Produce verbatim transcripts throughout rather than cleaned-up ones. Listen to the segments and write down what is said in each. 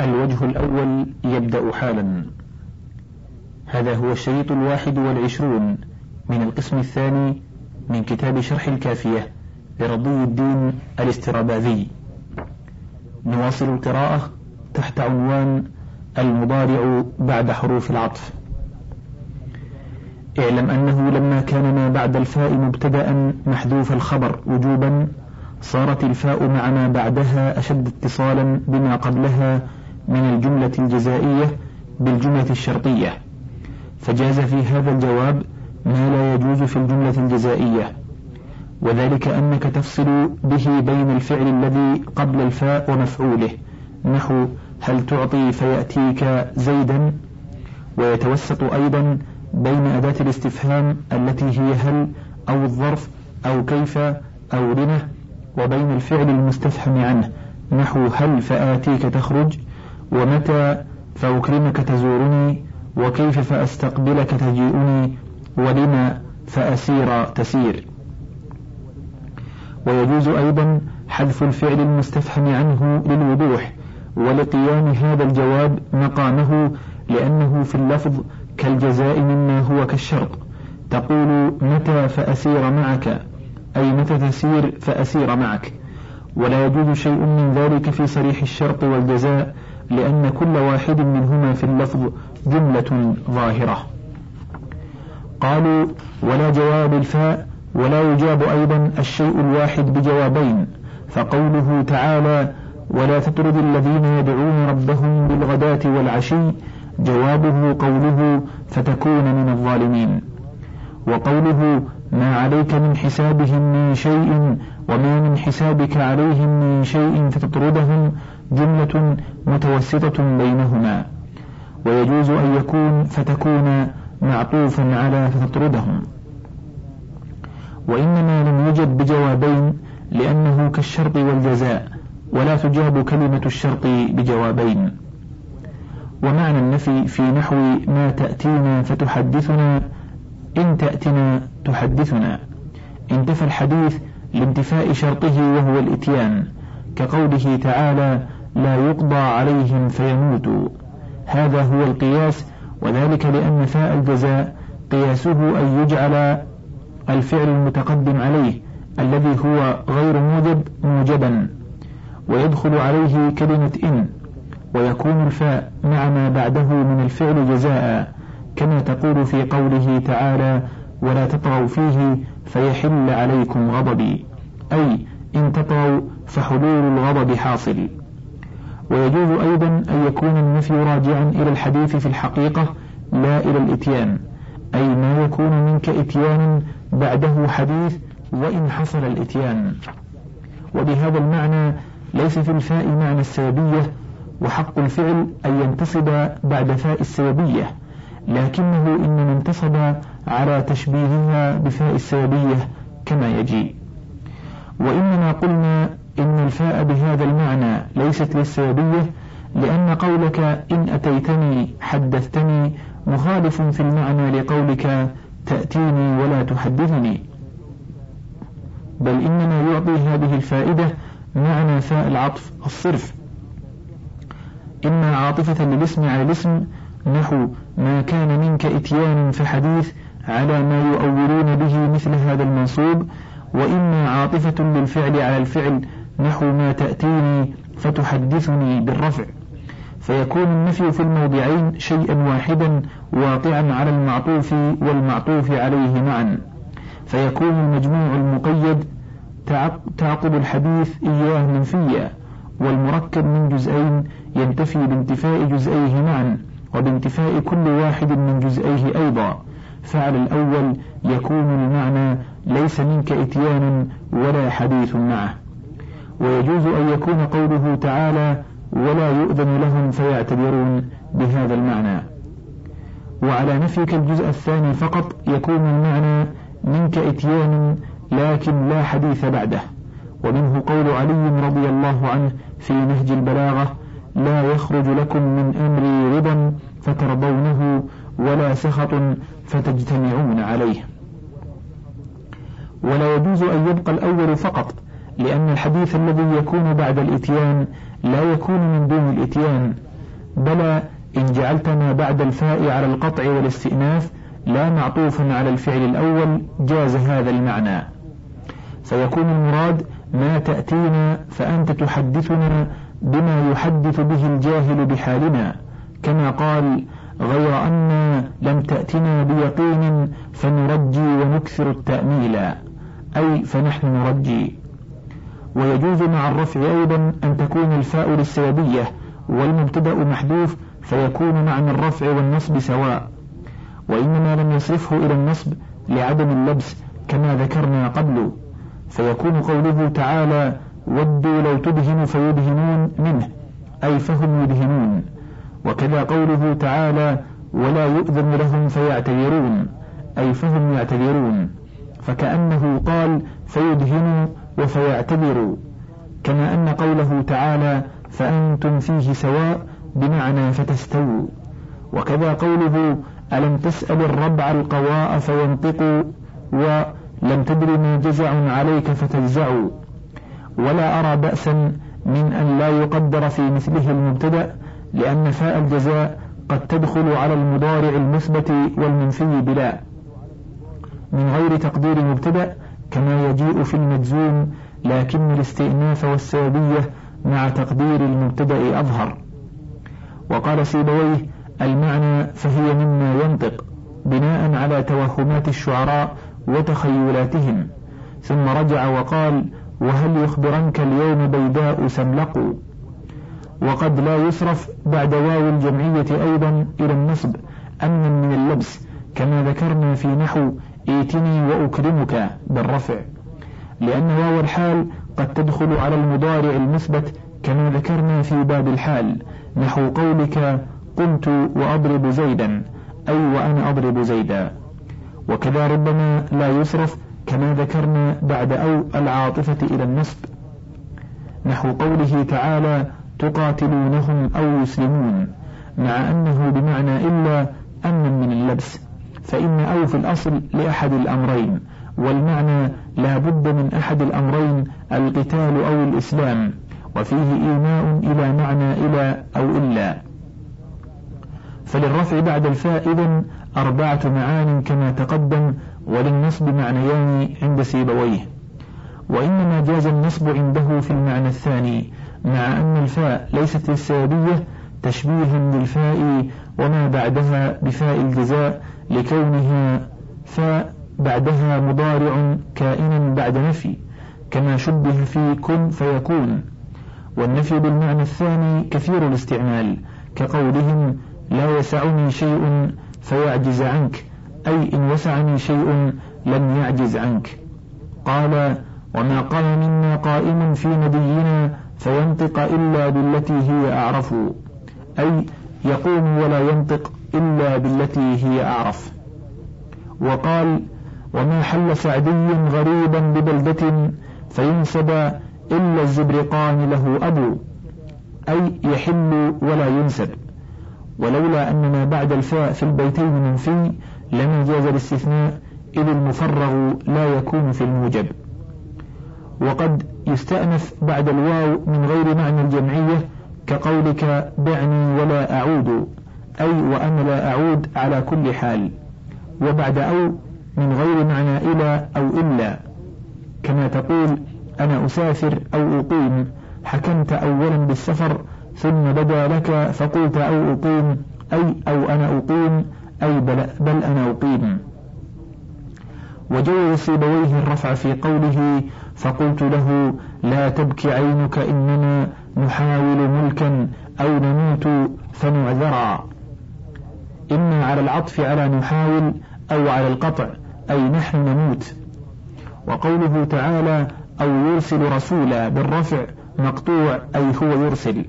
الوجه الأول يبدأ حالا. هذا هو الشريط الواحد والعشرون من القسم الثاني من كتاب شرح الكافية لرضي الدين الاستراباذي. نواصل القراءة تحت عنوان المضارع بعد حروف العطف. اعلم أنه لما كان ما بعد الفاء مبتدأ محذوف الخبر وجوبا صارت الفاء مع ما بعدها أشد اتصالا بما قبلها من الجملة الجزائية بالجملة الشرطية، فجاز في هذا الجواب ما لا يجوز في الجملة الجزائية، وذلك أنك تفصل به بين الفعل الذي قبل الفاء ومفعوله، نحو هل تعطي فيأتيك زيدا، ويتوسط أيضا بين أداة الاستفهام التي هي هل أو الظرف أو كيف أو لمه، وبين الفعل المستفهم عنه نحو هل فآتيك تخرج، ومتى فأكرمك تزورني، وكيف فأستقبلك تجيئني، ولما فأسير تسير. ويجوز أيضا حذف الفعل المستفهم عنه للوضوح ولقيام هذا الجواب مقامه، لأنه في اللفظ كالجزاء مما هو كالشرط. تقول متى فأسير معك، أي متى تسير فأسير معك، ولا يجوز شيء من ذلك في صريح الشرط والجزاء، لأن كل واحد منهما في اللفظ جملة ظاهرة. قالوا ولا جواب الفاء، ولا يجاب أيضا الشيء الواحد بجوابين، فقوله تعالى ولا تطرد الذين يدعون ربهم بالغداة والعشي جوابه قوله فتكون من الظالمين، وقوله ما عليك من حسابهم من شيء وما من حسابك عليهم من شيء فتطردهم جملة متوسطة بينهما. ويجوز أن يكون فتكون معطوف على فتطردهم، وإنما لم يجب بجوابين لأنه كالشرط والجزاء، ولا تجاب كلمة الشرط بجوابين. ومعنى النفي في نحو ما تأتينا فتحدثنا، إن تأتنا تحدثنا، انتفى الحديث لانتفاء شرطه وهو الإتيان، كقوله تعالى لا يقضى عليهم فيموتوا. هذا هو القياس، وذلك لأن فاء الجزاء قياسه أن يجعل الفعل المتقدم عليه الذي هو غير موجب موجبا، ويدخل عليه كلمة إن، ويكون الفاء مع ما بعده من الفعل جزاء، كما تقول في قوله تعالى ولا تطغوا فيه فيحل عليكم غضبي، أي إن تطغوا فحلول الغضب حاصل. ويجوز أيضا أن يكون النفي راجعا إلى الحديث في الحقيقة لا إلى الإتيان، أي ما يكون منك إتيان بعده حديث وإن حصل الإتيان. وبهذا المعنى ليس في الفاء معنى السببية، وحق الفعل أن ينتصب بعد فاء السببية، لكنه إنما انتصب على تشبيهها بفاء السببية كما يجي. وإنما قلنا إن الفاء بهذا المعنى ليست للسببية، لأن قولك إن أتيتني حدثتني مخالف في المعنى لقولك تأتيني ولا تحدثني، بل إنما يعطي هذه الفائدة معنى فاء العطف الصرف، إما عاطفة للاسم على الاسم نحو ما كان منك إتيان فحديث على ما يؤولون به مثل هذا المنصوب، وإما عاطفة للفعل على الفعل نحو ما تأتيني فتحدثني بالرفع، فيكون النفي في الموضعين شيئا واحدا واقعا على المعطوف والمعطوف عليه معا، فيكون المجموع المقيد تعقب الحديث إياه منفيا، والمركب من جزئين ينتفي بانتفاء جزئيه معا وبانتفاء كل واحد من جزئيه أيضا، فعلى الأول يكون المعنى ليس منك إتيان ولا حديث معه. ويجوز أن يكون قوله تعالى ولا يؤذن لهم فيعتذرون بهذا المعنى. وعلى نفيك الجزء الثاني فقط يكون المعنى منك إتيان لكن لا حديث بعده، ومنه قول علي رضي الله عنه في نهج البلاغة لا يخرج لكم من أمري ربا فترضونه ولا سخط فتجتمعون عليه. ولا يجوز أن يبقى الأول فقط، لأن الحديث الذي يكون بعد الإتيان لا يكون من دون الإتيان، بلى إن جعلت ما بعد الفاء على القطع والاستئناف لا معطوف على الفعل الأول جاز هذا المعنى، فيكون المراد ما تأتينا فأنت تحدثنا بما يحدث به الجاهل بحالنا، كما قال غير أن لم تأتنا بيقين فنرجي ونكثر التأميلا، أي فنحن نرجي. ويجوز مع الرفع أيضا أن تكون الفاء للسببية والمبتدأ محذوف فيكون معنى الرفع والنصب سواء، وإنما لم يصرفه إلى النصب لعدم اللبس كما ذكرنا قبله، فيكون قوله تعالى ودوا لو تدهن فيدهنون منه، أي فهم يدهنون، وكذا قوله تعالى ولا يؤذن لهم فيعتذرون، أي فهم يعتذرون، فكأنه قال فيدهنوا وفيعتذروا، كما أن قوله تعالى فأنتم فيه سواء بمعنى فتستووا، وكذا قوله ألم تسأل الربع القواء فينطقوا ولم تدر ما جزع عليك فتجزعوا. ولا أرى بأسا من أن لا يقدر في مثله المبتدأ، لأن فاء الجزاء قد تدخل على المضارع المثبت والمنفي بلا من غير تقدير مبتدأ كما يجيء في المجزوم، لكن الاستئناف والسببية مع تقدير المبتدأ أظهر. وقال سيبويه المعنى فهي مما ينطق بناء على توهمات الشعراء وتخيلاتهم، ثم رجع وقال وهل يخبرنك اليوم بيداء سملقوا، وقد لا يصرف بعد واو الجمعية أيضا إلى النصب أمن من اللبس كما ذكرنا في نحو ائتني وأكرمك بالرفع، لأن واو الحال قد تدخل على المضارع المثبت كما ذكرنا في باب الحال نحو قولك قمت وأضرب زيدا، أي وأنا أضرب زيدا. وكذا ربما لا يصرف كما ذكرنا بعد أو العاطفة إلى النصب نحو قوله تعالى تقاتلونهم أو يسلمون، مع أنه بمعنى إلا أمن من اللبس، فإن أو في الأصل لأحد الأمرين، والمعنى لا بد من أحد الأمرين القتال أو الإسلام، وفيه إيماء إلى معنى إلى أو إلا. فللرفع بعد الفاء إذن أربعة معان كما تقدم، وللنصب معنيان عند سيبويه، وإنما جاز النصب عنده في المعنى الثاني، مع أن الفاء ليست للسببية تشبيها للفاء وما بعدها بفاء الجزاء لكونها فاء بعدها مضارع كائنا بعد نفي كما شبه في كن فيكون، والنفي بالمعنى الثاني كثير الاستعمال كقولهم لا يسعني شيء فيعجز عنك، أي إن وسعني شيء لم يعجز عنك. قال وما قال منا قائم في ندينا فينطق إلا بالتي هي أعرف، أي يقوم ولا ينطق إلا بالتي هي أعرف. وقال وما حل سعدي غريبا ببلدة فينسب إلا الزبرقان له أبو، أي يحل ولا ينسب. ولولا أن ما بعد الفاء في البيتين منفي لما جاز الاستثناء، إذ المفرغ لا يكون في الموجب. وقد يستأنف بعد الواو من غير معنى الجمعية كقولك دعني ولا أعود، أي وأنا لا أعود على كل حال، وبعد أو من غير معنى إلى أو إلا كما تقول أنا أسافر أو أقيم، حكمت أولا بالسفر ثم بدا لك فقلت أو أقيم، أي أو أنا أقيم، أي بل, بل أنا أقيم. وجوز سيبويه الرفع في قوله فقلت له لا تبكي عينك إننا نحاول ملكا أو نموت فنعذرا، إما على العطف على نحاول أو على القطع أي نحن نموت. وقوله تعالى أو يرسل رسولا بالرفع مقطوع، أي هو يرسل.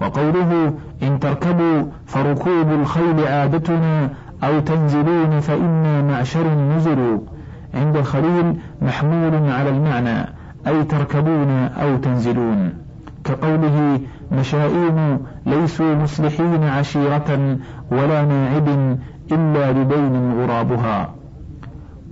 وقوله إن تركبوا فركوب الخيل عادتنا أو تنزلون فإنا معشر نزلوا، عند الخليل محمول على المعنى أي تركبون أو تنزلون، كقوله مشائين ليسوا مصلحين عشيرة ولا ناعب إلا لدين غرابها.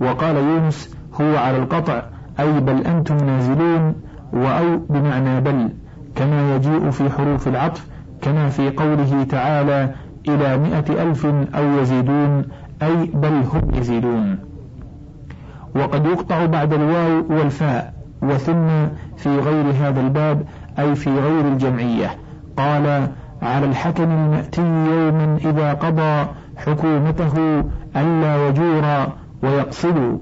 وقال يونس هو على القطع أي بل أنتم نازلون، وأو بمعنى بل كما يجيء في حروف العطف كما في قوله تعالى إلى مئة ألف أو يزيدون، أي بل هم يزيدون. وقد يقطع بعد الواو والفاء وثم في غير هذا الباب، أي في غير الجمعية. قال على الحكم المأتي يوما إذا قضى حكومته ألا يجورا، ويقصد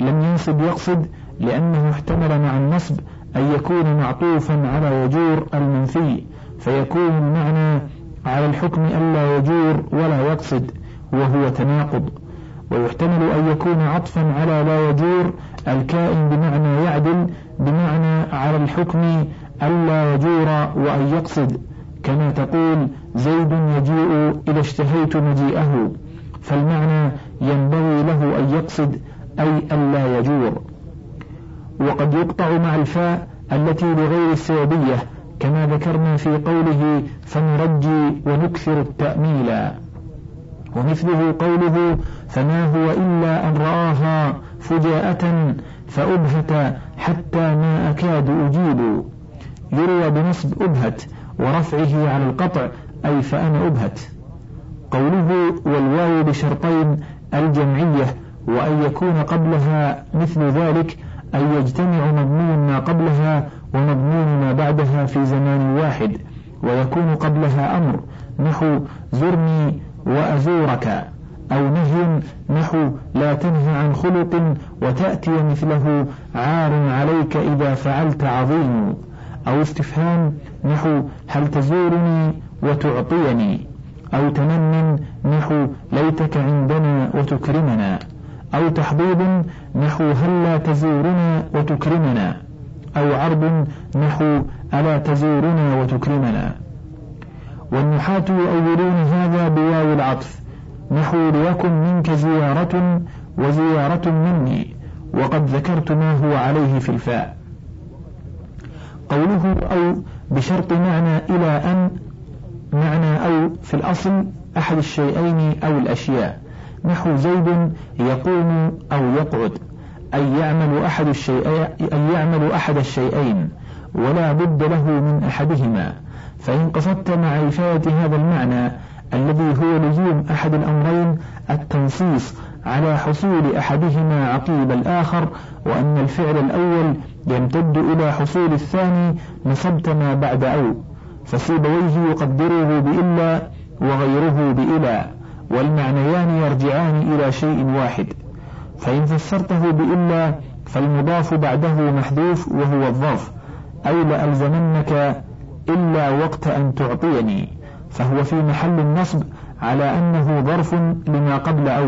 لم ينصب يقصد لأنه احتمل مع النصب أن يكون معطوفا على يجور المنفي، فيكون المعنى على الحكم ألا يجور ولا يقصد، وهو تناقض. ويحتمل أن يكون عطفا على لا يجور الكائن بمعنى يعدل، بمعنى على الحكم ألا يجور وأن يقصد، كما تقول زيد يجيء إذا اشتهيت مجيئه، فالمعنى ينبغي له أن يقصد أي ألا يجور. وقد يقطع مع الفاء التي لغير السيادية، كما ذكرنا في قوله فنرجي ونكثر التأميلا. ومثله قوله فما هو إلا أن رآها فجاءة فأبهت حتى ما أكاد أجيب، يروى بنصب أبهت ورفعه على القطع، أي فأنا أبهت. قوله والواو بشرطين الجمعية وأن يكون قبلها مثل ذلك، أن يجتمع مضمون ما قبلها ومضمون ما بعدها في زمان واحد، ويكون قبلها أمر نحو زرني وأزورك، أو نهي نحو لا تنهى عن خلق وتأتي مثله عار عليك إذا فعلت عظيم، أو استفهام نحو هل تزورني وتعطيني، أو تمن نحو ليتك عندنا وتكرمنا، أو تحضيض نحو هلا تزورنا وتكرمنا، أو عرض نحو ألا تزورنا وتكرمنا. والنحاة يؤولون هذا بواو العطف نحو ليكن منك زيارة وزيارة مني، وقد ذكرت ما هو عليه في الفاء. قوله أو بشرط معنى إلى أن، معنى أو في الأصل أحد الشيئين أو الأشياء، نحو زيد يقوم أو يقعد، أي يعمل أحد الشيئين, أي يعمل أحد الشيئين ولا بد له من أحدهما. فإن قصدت مع إفادة هذا المعنى الذي هو لزوم أحد الأمرين التنصيص على حصول أحدهما عقيب الآخر، وأن الفعل الأول يمتد إلى حصول الثاني، نصبت ما بعد أو، فسيبويه يقدره بإلا وغيره بإلا، والمعنيان يرجعان إلى شيء واحد. فإن فسرته بإلا فالمضاف بعده محذوف وهو الظرف، أي لألزمنك إلا وقت أن تعطيني، فهو في محل النصب على أنه ظرف لما قبل أو.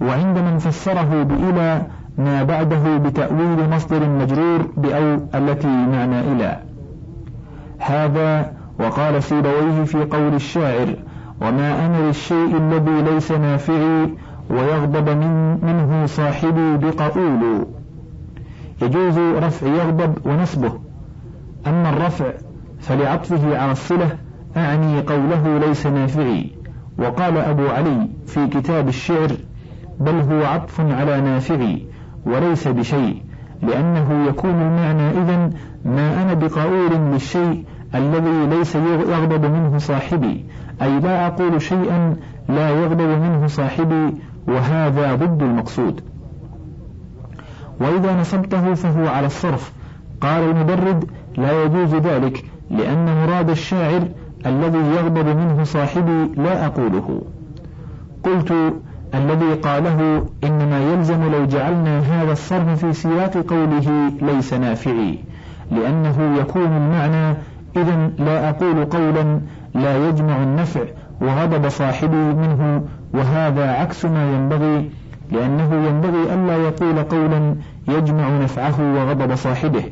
وعند من فسره بإلا ما بعده بتأويل مصدر مجرور بأو التي معنى إلى هذا. وقال سيبويه في قول الشاعر وما أنا للشيء الذي ليس نافعي ويغضب من منه صاحبي بقؤول، يجوز رفع يغضب ونصبه. أما الرفع فلعطفه على الصلة، أعني قوله ليس نافعي. وقال أبو علي في كتاب الشعر بل هو عطف على نافعي وليس بشيء، لأنه يكون المعنى إذن ما أنا بقؤول للشيء الذي ليس يغضب منه صاحبي، أي لا أقول شيئا لا يغضب منه صاحبي، وهذا ضد المقصود. وإذا نصبته فهو على الصرف. قال المبرد لا يجوز ذلك، لأن مراد الشاعر الذي يغضب منه صاحبي لا أقوله. قلت الذي قاله إنما يلزم لو جعلنا هذا الصرف في سياق قوله ليس نافعي، لأنه يكون المعنى إذن لا أقول قولا لا يجمع النفع وغضب صاحبي منه، وهذا عكس ما ينبغي، لأنه ينبغي ألا يقول قولا يجمع نفعه وغضب صاحبه.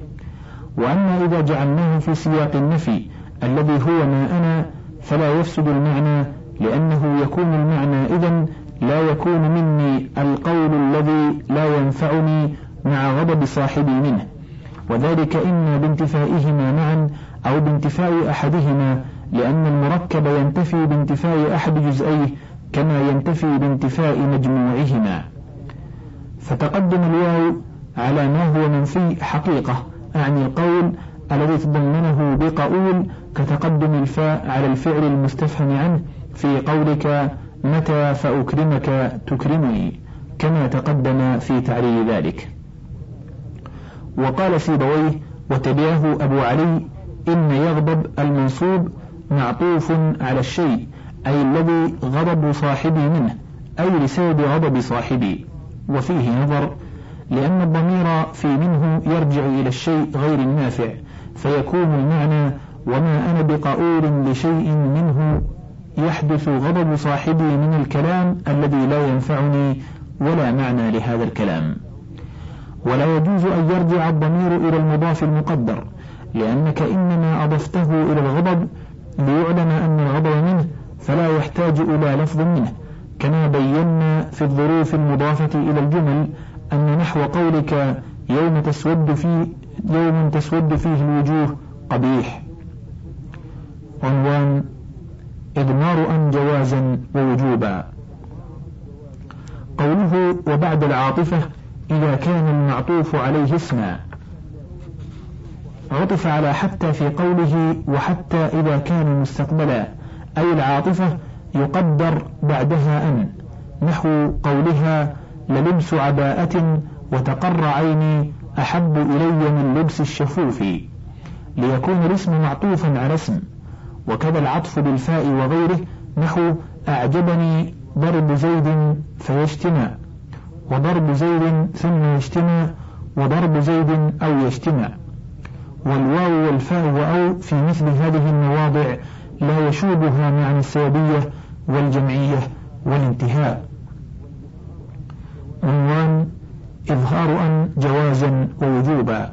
وأما إذا جعلناه في سياق النفي الذي هو ما أنا فلا يفسد المعنى، لأنه يكون المعنى إذن لا يكون مني القول الذي لا ينفعني مع غضب صاحبي منه، وذلك إما بانتفائهما معا أو بانتفاء أحدهما، لأن المركب ينتفي بانتفاء أحد جزئيه كما ينتفي بانتفاء مجموعهما. فتقدم الواو على ما هو منفي حقيقة، أعني القول، الذي تضمنه بقول كتقدم الفاء على الفعل المستفهم عنه في قولك متى فأكرمك تكرمني كما تقدم في تعليل ذلك. وقال سيبويه وتبعه أبو علي إن يغضب المنصوب معطوف على الشيء أي الذي غضب صاحبي منه أي لسبب غضب صاحبي، وفيه نظر لأن الضمير في منه يرجع إلى الشيء غير النافع فيكون المعنى وما أنا بقائل لشيء منه يحدث غضب صاحبي من الكلام الذي لا ينفعني ولا معنى لهذا الكلام. ولا يجوز أن يرجع الضمير إلى المضاف المقدر لأنك إنما أضفته إلى الغضب ليعلم أن الغضب منه فلا يحتاج إلى لفظ منه، كما بينا في الظروف المضافة إلى الجمل أن نحو قولك يوم تسود فيه, يوم تسود فيه الوجوه قبيح. عنوان إضمار أن جوازا ووجوبا. قوله وبعد العاطفة إذا كان المعطوف عليه اسما، عطف على حتى في قوله وحتى إذا كان مستقبلا أي العاطفة يقدر بعدها أن، نحو قولها للبس عباءة وتقر عيني أحب إلي من لبس الشفوف، ليكون الاسم معطوفا على اسم. وكذا العطف بالفاء وغيره نحو أعجبني ضرب زيد فيجتمع وضرب زيد ثم يجتمع وضرب زيد أو يجتمع. والواو والفاء وأو في مثل هذه المواضع لا يشوبها معنى السببية والجمعية والانتهاء. عنوان إظهار أن جوازا ووجوبا.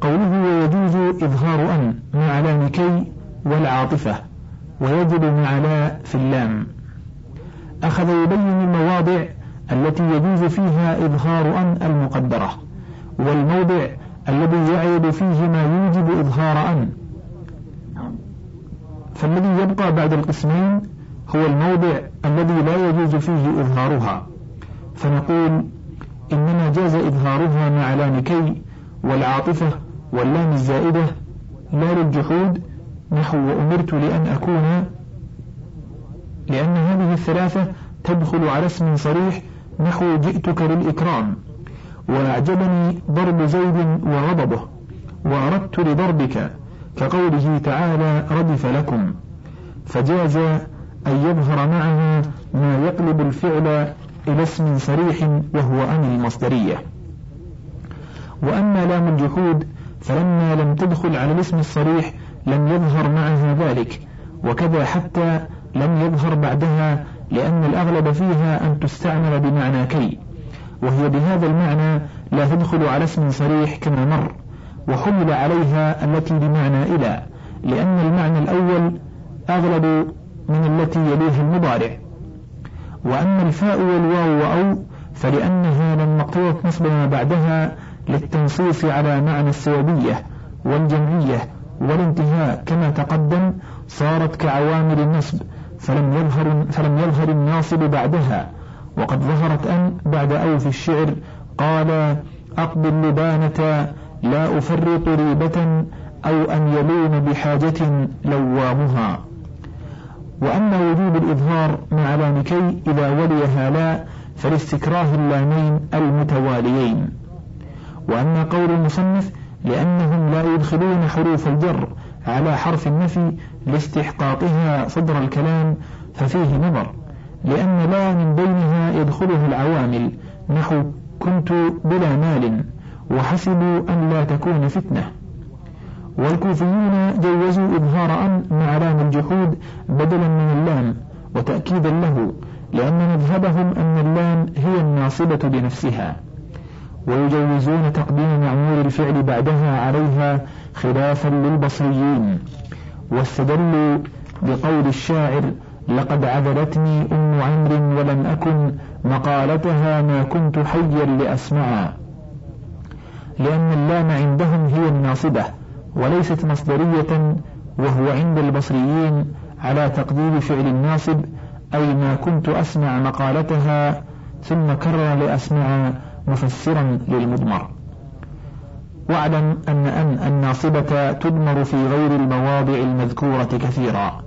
قوله ويجوز إظهار أن مع لام كي والعاطفة ويجب مع لا في اللام. أخذ يبين المواضع التي يجوز فيها إظهار أن المقدرة والموضع الذي يعيب فيه ما يوجب إظهار أن، فالذي يبقى بعد القسمين هو الموضع الذي لا يجوز فيه إظهارها، فنقول إنما جاز إظهارها مع لام كي والعاطفة واللام الزائدة لا للجحود، نحو وأمرت لأن أكون، لأن هذه الثلاثة تدخل على اسم صريح نحو جئتك للإكرام وأعجبني ضرب زيد وغضبه وأردت لضربك كقوله تعالى ردف لكم، فجاز أن يظهر معها ما يقلب الفعل إلى اسم صريح وهو أن المصدرية. وأما لام الجحود فلما لم تدخل على الاسم الصريح لم يظهر معها ذلك، وكذا حتى لم يظهر بعدها لأن الأغلب فيها أن تستعمل بمعنى كي وهي بهذا المعنى لا تدخل على اسم صريح كما مر، وحمل عليها التي بمعنى إلى لأن المعنى الأول أغلب من التي يليه المضارع. وأما الفاء والواو وأو فلأنها لما اقتضت نصب ما بعدها للتنصيص على معنى السببية والجمعية والانتهاء كما تقدم صارت كعوامل النصب فلم يظهر, فلم يظهر الناصب بعدها. وقد ظهرت أن بعد أو في الشعر قال أقبل اللبانة لا أفرط ريبة أو أن يلوم بحاجة لوامها. وأما وجوب الإظهار مع لام كي إذا وليها لا فلاستكراه اللامين المتواليين. وأما قول المصنف لأنهم لا يدخلون حروف الجر على حرف النفي لاستحقاقها صدر الكلام ففيه نظر لأن لا من بينها يدخله العوامل نحو كنت بلا مال وحسبوا أن لا تكون فتنة. والكوفيون جوزوا إظهار أن مع لام الجحود بدلا من اللام وتأكيدا له لأن مذهبهم أن اللام هي الناصبة بنفسها، ويجوزون تقديم معمول الفعل بعدها عليها خلافا للبصريين، واستدلوا بقول الشاعر لقد عذلتني أم عمرو ولم أكن مقالتها ما كنت حيا لأسمعها، لأن اللام عندهم هي الناصبة وليست مصدرية، وهو عند البصريين على تقدير فعل الناصب أي ما كنت أسمع مقالتها ثم كرر لأسمع مفسرا للمضمر. واعلم أن أن الناصبة تدمر في غير المواضع المذكورة كثيرا،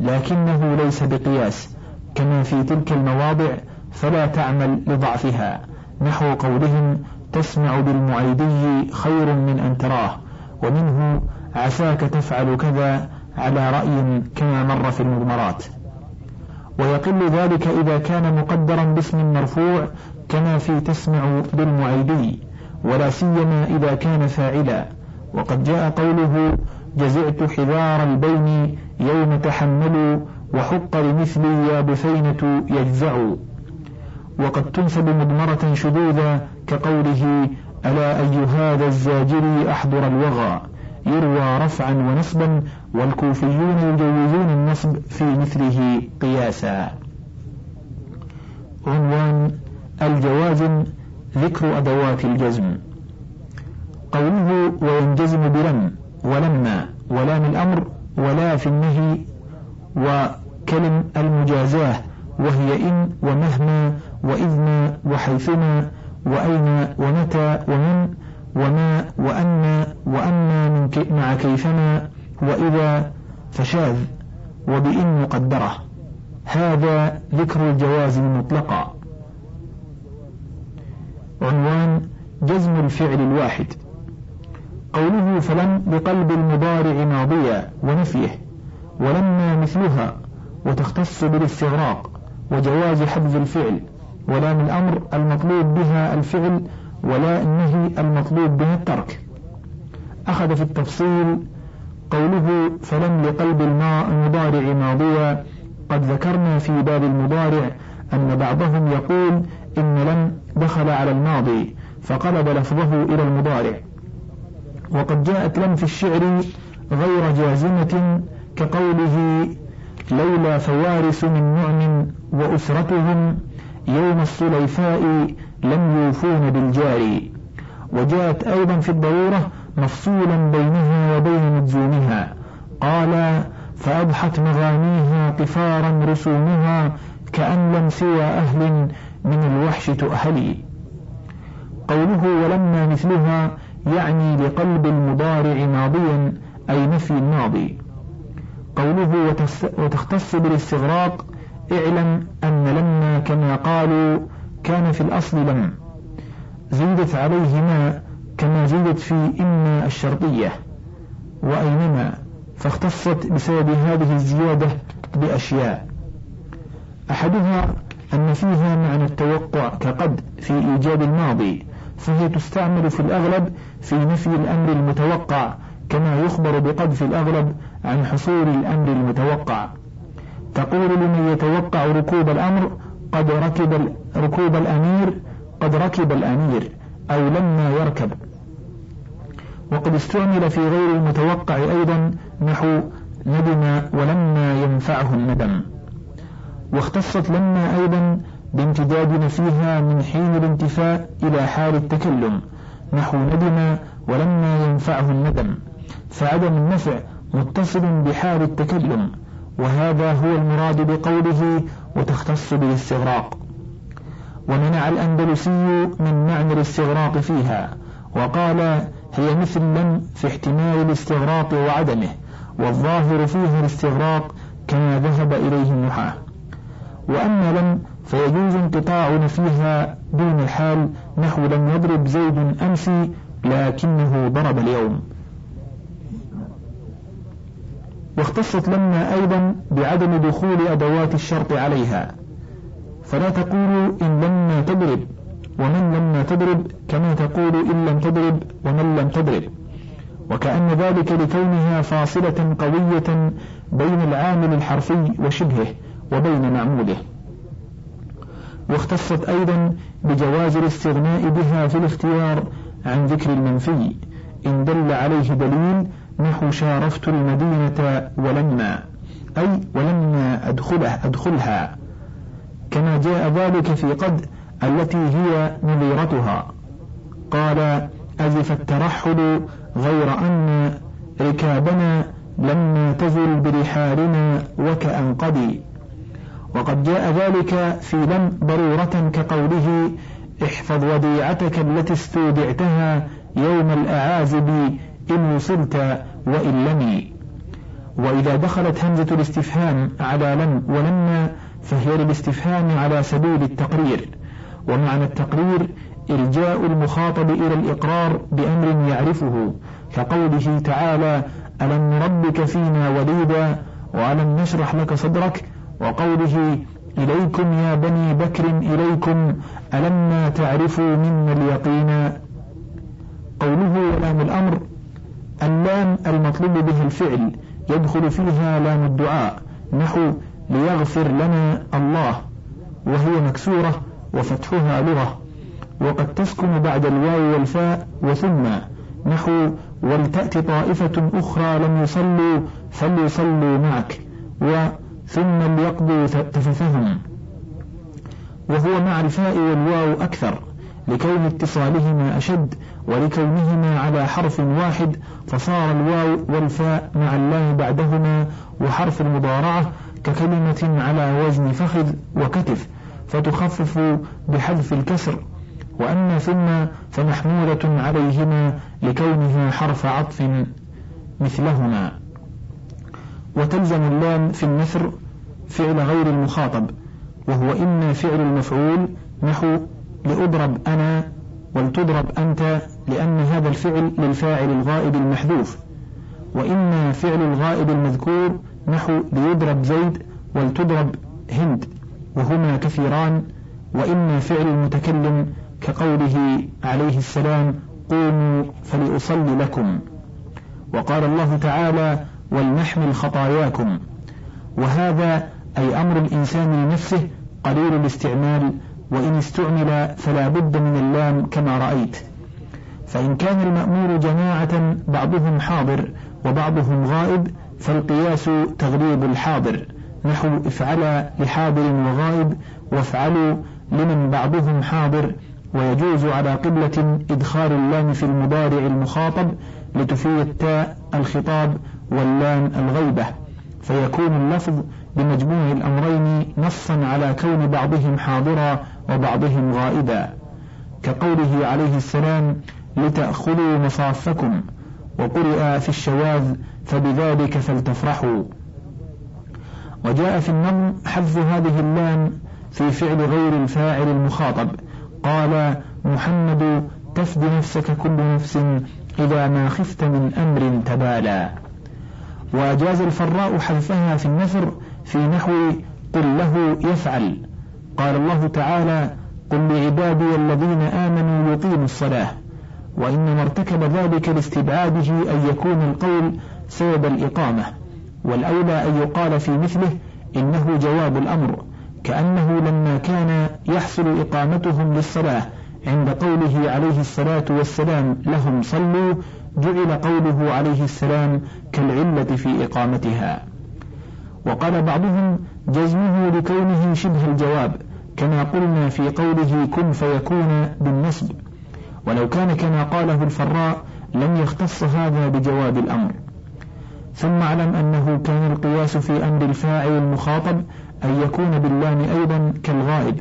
لكنه ليس بقياس كما في تلك المواضع، فلا تعمل لضعفها، نحو قولهم تسمع بالمعيدي خير من أن تراه، ومنه عساك تفعل كذا على رأي كما مر في المضمرات. ويقل ذلك إذا كان مقدرا باسم مرفوع كما في تسمع بالمعيدي، ولا سيما إذا كان فاعلا، وقد جاء قوله جزعت حذار البين يوم تحملوا وحق لمثلي يا بثينة يجزعوا. وقد تنسب مضمرة شذوذة كقوله ألا أي هذا الزاجري أحضر الوغى، يروى رفعا ونصبا، والكوفيون يجوزون النصب في مثله قياسا. عنوان الجوازم ذكر أدوات الجزم. قوله وينجزم بلم ولما ولام الأمر ولا في النهي، وكلم المجازاه وهي إن ومهما وإذما وحيثما وأين ومتى ومن وما وأن وأما من كي مع كيفما وإذا، فشاذ وبإن مقدرة. هذا ذكر الجواز المطلقة. عنوان جزم الفعل الواحد. قوله فلم بقلب المضارع ماضية ونفيه، ولما مثلها، وتختص بالاستغراق وجواز حفظ الفعل، ولام الأمر المطلوب بها الفعل، ولا النهي المطلوب به الترك. أخذ في التفصيل قوله فلم لقلب المضارع ماضية، قد ذكرنا في باب المضارع أن بعضهم يقول إن لم دخل على الماضي فقلب لفظه إلى المضارع. وقد جاءت لم في الشعر غير جازمة كقوله لولا فوارس من نعم وأسرتهم يوم الصليفاء لم يوفون بالجاري. وجاءت أيضا في الضرورة مفصولا بينها وبين مجزومها، قال فأضحت مغانيها قفارا رسومها كأن لم سوى أهل من الوحش تؤهلي. قوله ولما مثلها يعني لقلب المضارع ماضيا أي نفي الماضي. قوله وتختص بالاستغراق، اعلم أن لما كما قالوا كان في الأصل لم، زيدت عليهما كما زيدت في إما الشرطية وأينما، فاختصت بسبب هذه الزيادة بأشياء. أحدها أن فيها معنى التوقع كقد في إيجاب الماضي، فهي تستعمل في الأغلب في نفي الأمر المتوقع، كما يخبر بقد في الأغلب عن حصول الأمر المتوقع. تقول لمن يتوقع ركوب الأمر قد ركب ركوب الأمير، قد ركب الأمير أو لما يركب. وقد استعمل في غير المتوقع أيضا نحو ندم ولما ينفعه الندم. واختصت لما أيضا بامتداد نفيها من حين الانتفاء إلى حال التكلم، نحو ندم ولما ينفعه الندم، فعدم النفع متصل بحال التكلم، وهذا هو المراد بقوله وتختص بالاستغراق. ومنع الأندلسي من معنى الاستغراق فيها، وقال هي مثل لم في احتمال الاستغراق وعدمه، والظاهر فيها الاستغراق كما ذهب إليه النحاة. وأما لم فيجوز انقطاع نفيها دون الحال، نحو لم يضرب زيد أمس لكنه ضرب اليوم. واختصت لما أيضا بعدم دخول أدوات الشرط عليها، فلا تقول إن لما تضرب ومن لما تضرب، كما تقول إن لم تضرب ومن لم تضرب، وكأن ذلك لكونها فاصلة قوية بين العامل الحرفي وشبهه وبين معموله. واختصت أيضا بجواز الاستغناء بها في الاختيار عن ذكر المنفي إن دل عليه دليل، نحو شارفت المدينة ولما، أي ولما أدخله أدخلها، كما جاء ذلك في قد التي هي نظيرتها، قال أزف الترحل غير أن ركابنا لما تزل برحالنا وكأنقدي. وقد جاء ذلك في لم ضرورة كقوله احفظ وديعتك التي استودعتها يوم الأعازب إن وصلت وإن لمي. وإذا دخلت همزة الاستفهام على لم ولما فهي للاستفهام على سبيل التقرير، ومعنى التقرير إلجاء المخاطب إلى الإقرار بأمر يعرفه، كقوله تعالى ألم نربك فينا وليدا وألم نشرح لك صدرك، وقوله إليكم يا بني بكر إليكم ألما تعرفوا منا اليقين. قوله لام الأمر، اللام المطلوب به الفعل يدخل فيها لام الدعاء نحو ليغفر لنا الله، وهي مكسورة وفتحها لغة، وقد تسكن بعد الواو والفاء وثم نحو ولتأت طائفة أخرى لم يصلوا فليصلوا معك، وثم ليقضوا تفثهم، وهو مع الفاء والواو أكثر لكون اتصالهما أشد ولكونهما على حرف واحد، فصار الواو والفاء مع اللام بعدهما وحرف المضارعة ككلمة على وزن فخذ وكتف فتخفف بحذف الكسر، وأما ثم فمحمولة عليهما لكونها حرف عطف مثلهما. وتلزم اللام في النثر فعل غير المخاطب، وهو إما فعل المفعول نحو لأضرب أنا ولتضرب أنت لأن هذا الفعل للفاعل الغائب المحذوف، وإما فعل الغائب المذكور نحو ليضرب زيد ولتضرب هند وهما كثيران، وإما فعل المتكلم كقوله عليه السلام قوموا فلأصلي لكم، وقال الله تعالى ولنحمل خطاياكم، وهذا أي أمر الإنسان لنفسه قليل الاستعمال، وإن استعمل فلا بد من اللام كما رأيت، فإن كان المأمور جماعة بعضهم حاضر وبعضهم غائب فالقياس تغريب الحاضر نحو افعل لحاضر وغائب وافعلوا لمن بعضهم حاضر، ويجوز على قبلة إدخال اللام في المضارع المخاطب لتفي التاء الخطاب واللام الغيبة، فيكون اللفظ بمجموع الأمرين نصا على كون بعضهم حاضرا وبعضهم غائبا، كقوله عليه السلام لتأخذوا مصافكم، وقرئ في الشواذ فبذلك فلتفرحوا. وجاء في النظم حذف هذه اللام في فعل غير الفاعل المخاطب، قال محمد تفدي نفسك كل نفس إذا ما خفت من أمر تبالى. وأجاز الفراء حذفها في النثر في نحو قل له يفعل، قال الله تعالى قل لعبادي الذين آمنوا يقيموا الصلاة، وإنما ارتكب ذلك لاستبعاده أن يكون القول سبب الإقامة، والأولى أن يقال في مثله إنه جواب الأمر، كأنه لما كان يحصل إقامتهم للصلاة عند قوله عليه الصلاة والسلام لهم صلوا جعل قوله عليه السلام كالعلة في إقامتها. وقال بعضهم جزمه لكونه شبه الجواب كما قلنا في قوله كن فيكون بالنصب، ولو كان كما قاله الفراء لم يختص هذا بجواب الأمر. ثم علم أنه كان القياس في أمر الفاعل المخاطب أن يكون باللام أيضا كالغائب،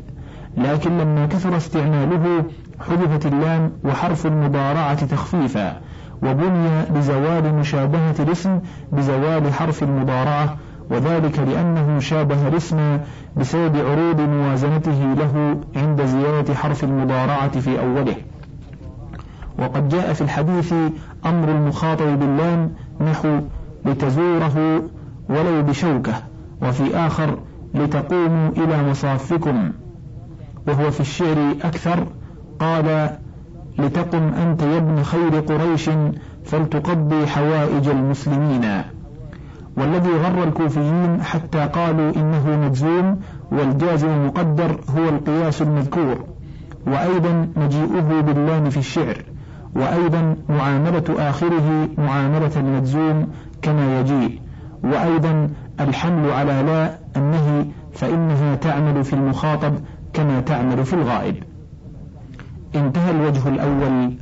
لكن لما كثر استعماله حذفت اللام وحرف المضارعة تخفيفا، وبني لزوال مشابهة الاسم بزوال حرف المضارعة، وذلك لأنه شابه الاسم بسبب عروض موازنته له عند زيادة حرف المضارعة في أوله. وقد جاء في الحديث أمر المخاطب باللام نحو لتزوره ولو بشوكة، وفي آخر لتقوموا إلى مصافكم، وهو في الشعر أكثر، قال لتقم أنت يا ابن خير قريش فلتقضي حوائج المسلمين، والذي غر الكوفيين حتى قالوا إنه مجزوم، والجازم المقدر هو القياس المذكور، وأيضا مجيئه باللام في الشعر، وأيضا معاملة آخره معاملة المجزوم كما يجيء، وأيضا الحمل على لا النهي فإنها تعمل في المخاطب كما تعمل في الغائب. انتهى الوجه الأول.